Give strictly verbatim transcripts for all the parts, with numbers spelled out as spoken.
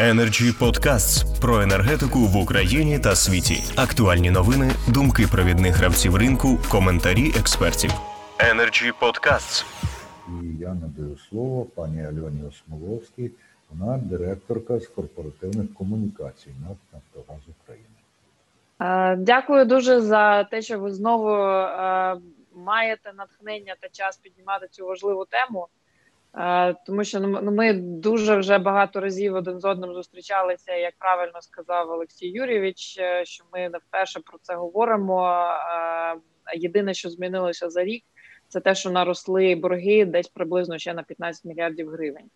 Energy Podcasts про енергетику в Україні та світі. Актуальні новини, думки провідних гравців ринку, коментарі експертів. Energy Podcasts. І я надаю слово пані Альоні Осмоловській. Вона директорка з корпоративних комунікацій НАК «Нафтогаз України». Дякую дуже за те, що ви знову маєте натхнення та час піднімати цю важливу тему. Тому що ми дуже вже багато разів один з одним зустрічалися, як правильно сказав Олексій Юрійович, що ми не вперше про це говоримо. Єдине, що змінилося за рік, це те, що наросли борги десь приблизно ще на п'ятнадцять мільярдів гривень.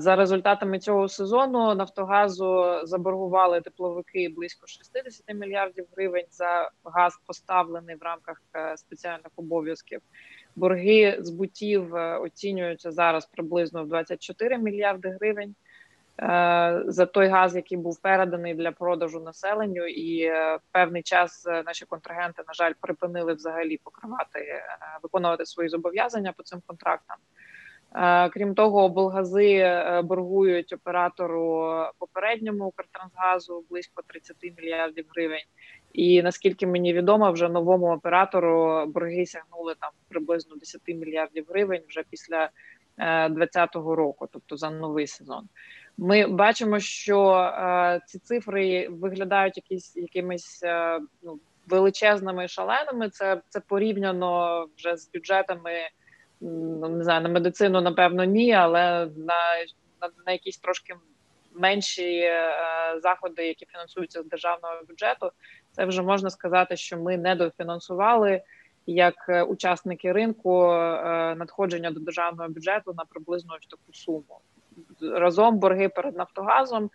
За результатами цього сезону Нафтогазу заборгували тепловики близько шістдесят мільярдів гривень за газ, поставлений в рамках спеціальних обов'язків. Борги збутів оцінюються зараз приблизно в двадцять чотири мільярди гривень за той газ, який був переданий для продажу населенню, і певний час наші контрагенти, на жаль, припинили взагалі покривати, виконувати свої зобов'язання по цим контрактам. Крім того, облгази боргують оператору попередньому Укртрансгазу близько тридцять мільярдів гривень. І, наскільки мені відомо, вже новому оператору борги сягнули там приблизно десять мільярдів гривень вже після двадцятого року, тобто за новий сезон. Ми бачимо, що ці цифри виглядають якісь, якимись ну, величезними і шаленими. Це, це порівняно вже з бюджетами, не знаю, на медицину, напевно, ні, але на, на, на якісь трошки менші е, заходи, які фінансуються з державного бюджету, це вже можна сказати, що ми недофінансували як учасники ринку е, надходження до державного бюджету на приблизно ось таку суму. Разом борги перед Нафтогазом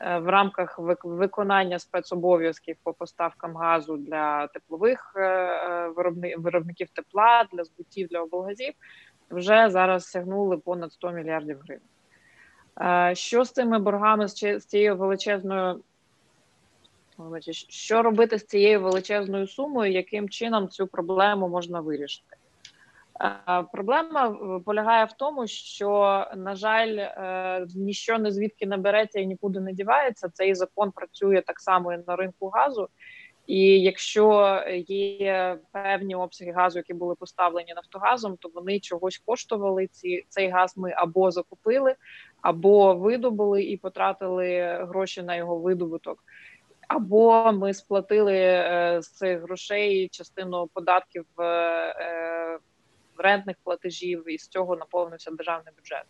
е, в рамках виконання спецобов'язків по поставкам газу для теплових е, виробни, виробників тепла, для збутів, для облгазів, вже зараз сягнули понад сто мільярдів гривень. Що з цими боргами, з цією величезною, що робити з цією величезною сумою, яким чином цю проблему можна вирішити? Проблема полягає в тому, що, на жаль, ніщо не звідки не береться і нікуди не дівається. Цей закон працює так само і на ринку газу. І якщо є певні обсяги газу, які були поставлені Нафтогазом, то вони чогось коштували. Ці, цей газ ми або закупили, або видобули і потратили гроші на його видобуток, або ми сплатили е, з цих грошей частину податків, е, рентних платежів, і з цього наповнився державний бюджет.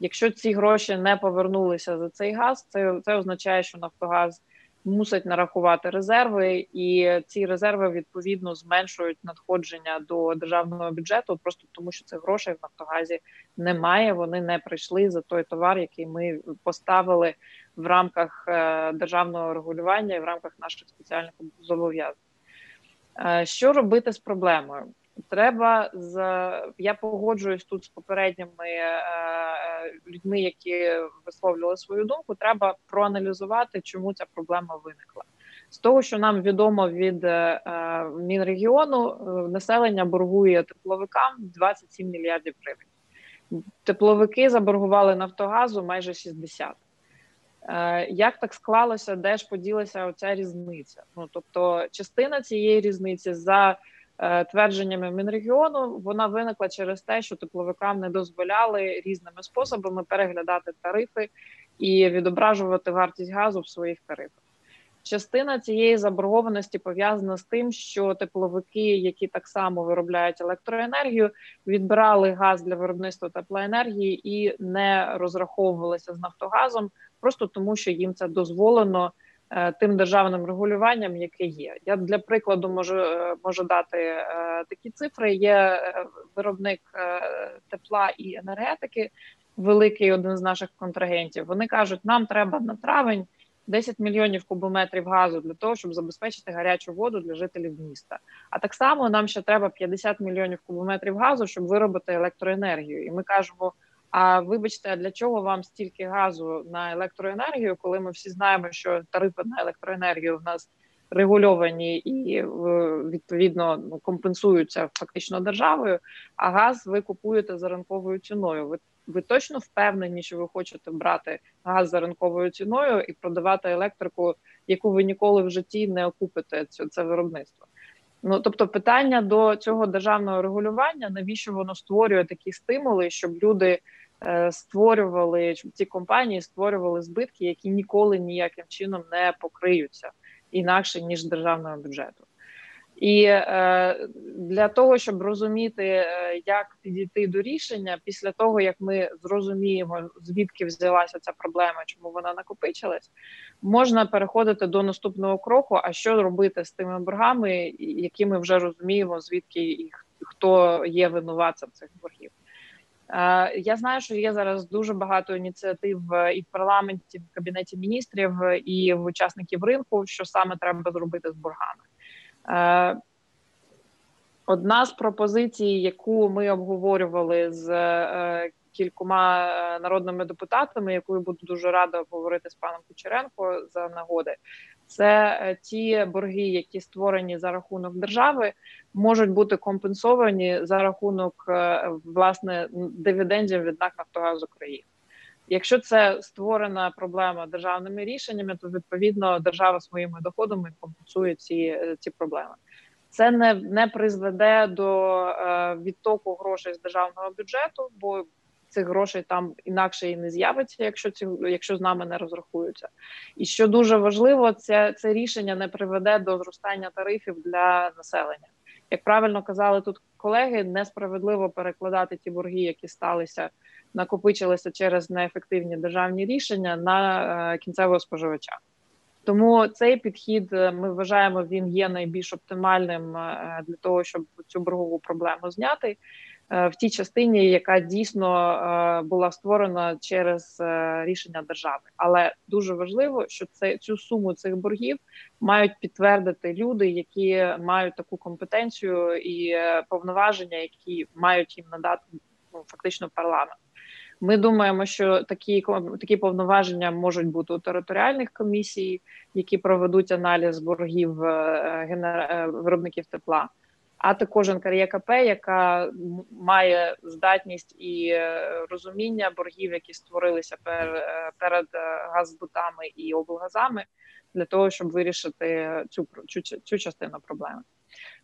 Якщо ці гроші не повернулися за цей газ, це, це означає, що Нафтогаз мусить нарахувати резерви, і ці резерви, відповідно, зменшують надходження до державного бюджету, просто тому, що цих грошей в Нафтогазі немає, вони не прийшли за той товар, який ми поставили в рамках державного регулювання і в рамках наших спеціальних зобов'язань. Що робити з проблемою? Треба, з я погоджуюсь тут з попередніми е, людьми, які висловлювали свою думку, треба проаналізувати, чому ця проблема виникла. З того, що нам відомо від е, Мінрегіону, населення боргує тепловикам двадцять сім мільярдів гривень. Тепловики заборгували Нафтогазу майже шістдесят. Як так склалося, де ж поділася оця різниця? Ну, тобто частина цієї різниці, за твердженнями Мінрегіону, вона виникла через те, що тепловикам не дозволяли різними способами переглядати тарифи і відображувати вартість газу в своїх тарифах. Частина цієї заборгованості пов'язана з тим, що тепловики, які так само виробляють електроенергію, відбирали газ для виробництва теплоенергії і не розраховувалися з Нафтогазом, просто тому, що їм це дозволено тим державним регулюванням, яке є. Я для прикладу можу, можу дати е, такі цифри. Є виробник е, тепла і енергетики, великий один з наших контрагентів. Вони кажуть, нам треба на травень десять мільйонів кубометрів газу для того, щоб забезпечити гарячу воду для жителів міста. А так само нам ще треба п'ятдесят мільйонів кубометрів газу, щоб виробити електроенергію. І ми кажемо, а вибачте, для чого вам стільки газу на електроенергію, коли ми всі знаємо, що тарифи на електроенергію в нас регульовані і, відповідно, компенсуються фактично державою, а газ ви купуєте за ринковою ціною. Ви ви точно впевнені, що ви хочете брати газ за ринковою ціною і продавати електрику, яку ви ніколи в житті не окупите, це, це виробництво. Ну, тобто питання до цього державного регулювання, навіщо воно створює такі стимули, щоб люди е, створювали, щоб ці компанії створювали збитки, які ніколи ніяким чином не покриються інакше, ніж з державного бюджету. І е, для того, щоб розуміти, як підійти до рішення, після того, як ми зрозуміємо, звідки взялася ця проблема, чому вона накопичилась, можна переходити до наступного кроку, а що робити з тими боргами, які ми вже розуміємо, звідки і хто є винуватцем цих боргів. Е, я знаю, що є зараз дуже багато ініціатив і в парламенті, і в Кабінеті міністрів, і в учасників ринку, що саме треба зробити з боргами. Одна з пропозицій, яку ми обговорювали з кількома народними депутатами, яку я буду дуже рада обговорити з паном Кучеренко за нагоди, це ті борги, які створені за рахунок держави, можуть бути компенсовані за рахунок, власне, дивідендів від НАК «Нафтогаз України». Якщо це створена проблема державними рішеннями, то, відповідно, держава своїми доходами компенсує ці, ці проблеми. Це не, не призведе до е, відтоку грошей з державного бюджету, бо цих грошей там інакше і не з'явиться, якщо, ці, якщо з нами не розрахуються. І що дуже важливо, це, це рішення не приведе до зростання тарифів для населення. Як правильно казали тут колеги, несправедливо перекладати ті борги, які сталися, накопичилися через неефективні державні рішення на кінцевого споживача. Тому цей підхід, ми вважаємо, він є найбільш оптимальним для того, щоб цю боргову проблему зняти в тій частині, яка дійсно була створена через рішення держави. Але дуже важливо, що це, цю суму цих боргів мають підтвердити люди, які мають таку компетенцію і повноваження, які мають їм надати, ну, фактично парламент. Ми думаємо, що такі, такі повноваження можуть бути у територіальних комісій, які проведуть аналіз боргів генер... виробників тепла, а також НКРЕКП, яка має здатність і розуміння боргів, які створилися пер... перед газбутами і облгазами, для того, щоб вирішити цю, цю, цю частину проблеми.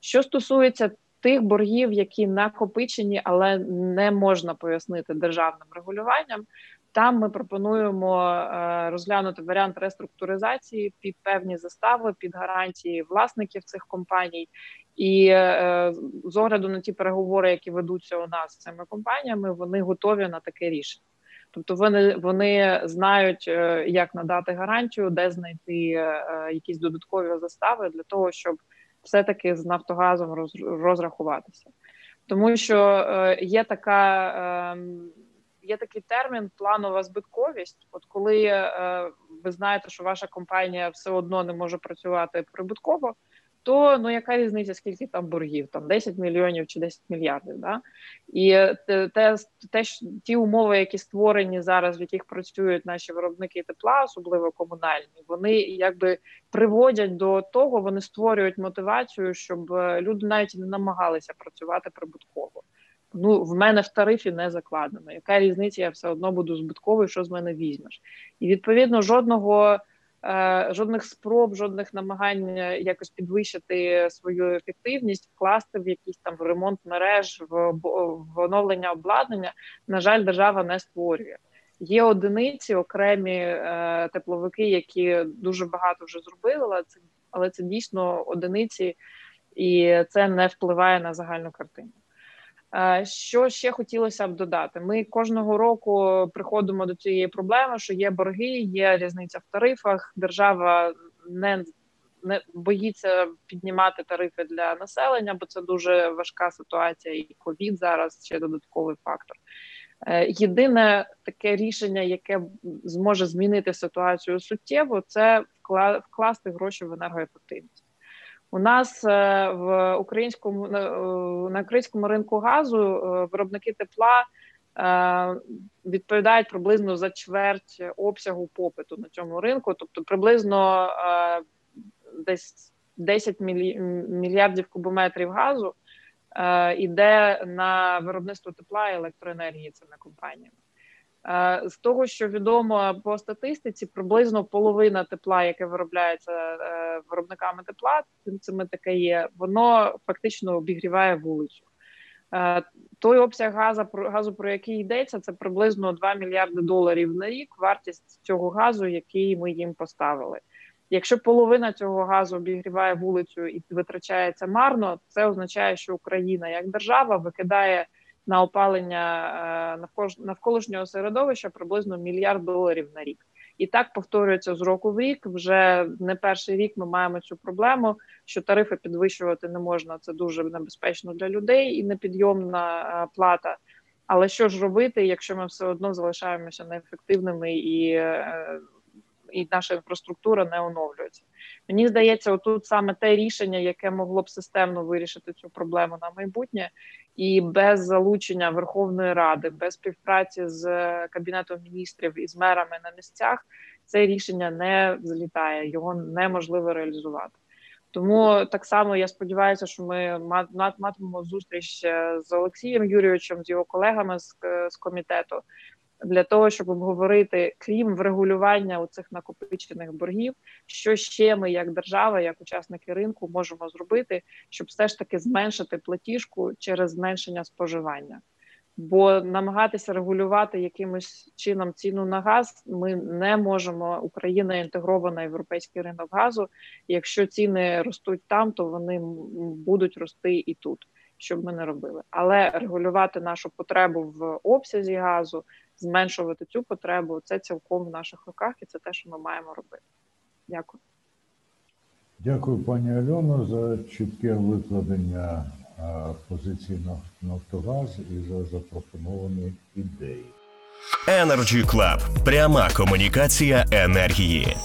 Що стосується тих боргів, які накопичені, але не можна пояснити державним регулюванням, там ми пропонуємо розглянути варіант реструктуризації під певні застави, під гарантії власників цих компаній. І з огляду на ті переговори, які ведуться у нас з цими компаніями, вони готові на таке рішення. Тобто вони, вони знають, як надати гарантію, де знайти якісь додаткові застави для того, щоб все-таки з Нафтогазом розрахуватися. Тому що е, є, така, е, є такий термін планова збитковість. От коли е, ви знаєте, що ваша компанія все одно не може працювати прибутково, то, ну, яка різниця, скільки там боргів, там десять мільйонів чи десять мільярдів, да? І те, те, те, ті умови, які створені зараз, в яких працюють наші виробники тепла, особливо комунальні, вони якби приводять до того, вони створюють мотивацію, щоб люди навіть не намагалися працювати прибутково. Ну, в мене в тарифі не закладено, яка різниця, я все одно буду збитковий, що з мене візьмеш. І, відповідно, жодного... жодних спроб, жодних намагань якось підвищити свою ефективність, вкласти в якийсь там ремонт мереж, в, в оновлення обладнання, на жаль, держава не створює. Є одиниці, окремі е, тепловики, які дуже багато вже зробили, але це, але це дійсно одиниці, і це не впливає на загальну картину. Що ще хотілося б додати? Ми кожного року приходимо до цієї проблеми, що є борги, є різниця в тарифах, держава не, не боїться піднімати тарифи для населення, бо це дуже важка ситуація, і ковід зараз ще додатковий фактор. Єдине таке рішення, яке зможе змінити ситуацію суттєво, це вкла- вкласти гроші в енергоефективність. У нас в українському, на українському ринку газу виробники тепла відповідають приблизно за чверть обсягу попиту на цьому ринку, тобто приблизно десь десять мільярдів кубометрів газу йде на виробництво тепла і електроенергії цими компаніями. З того, що відомо по статистиці, приблизно половина тепла, яке виробляється виробниками тепла, цим таке є, воно фактично обігріває вулицю. Той обсяг газу, газу, про який йдеться, це приблизно два мільярди доларів на рік вартість цього газу, який ми їм поставили. Якщо половина цього газу обігріває вулицю і витрачається марно, це означає, що Україна як держава викидає на опалення навколишнього середовища приблизно мільярд доларів на рік. І так повторюється з року в рік. Вже не перший рік ми маємо цю проблему, що тарифи підвищувати не можна. Це дуже небезпечно для людей і непідйомна плата. Але що ж робити, якщо ми все одно залишаємося неефективними і, і наша інфраструктура не оновлюється? Мені здається, отут саме те рішення, яке могло б системно вирішити цю проблему на майбутнє, і без залучення Верховної Ради, без співпраці з Кабінетом міністрів і з мерами на місцях, це рішення не злітає, його неможливо реалізувати. Тому так само я сподіваюся, що ми матимемо зустріч з Олексієм Юрійовичем, з його колегами з, з комітету, для того, щоб обговорити, крім врегулювання у цих накопичених боргів, що ще ми як держава, як учасники ринку можемо зробити, щоб все ж таки зменшити платіжку через зменшення споживання. Бо намагатися регулювати якимось чином ціну на газ ми не можемо. Україна інтегрована в європейський ринок газу. Якщо ціни ростуть там, то вони будуть рости і тут, щоб ми не робили. Але регулювати нашу потребу в обсязі газу, зменшувати цю потребу, це цілком в наших руках, і це те, що ми маємо робити. Дякую. Дякую, пані Альоно, за чітке викладення позицій «Нафтогаз» і за запропоновані ідеї. Energy Club. Пряма комунікація енергії.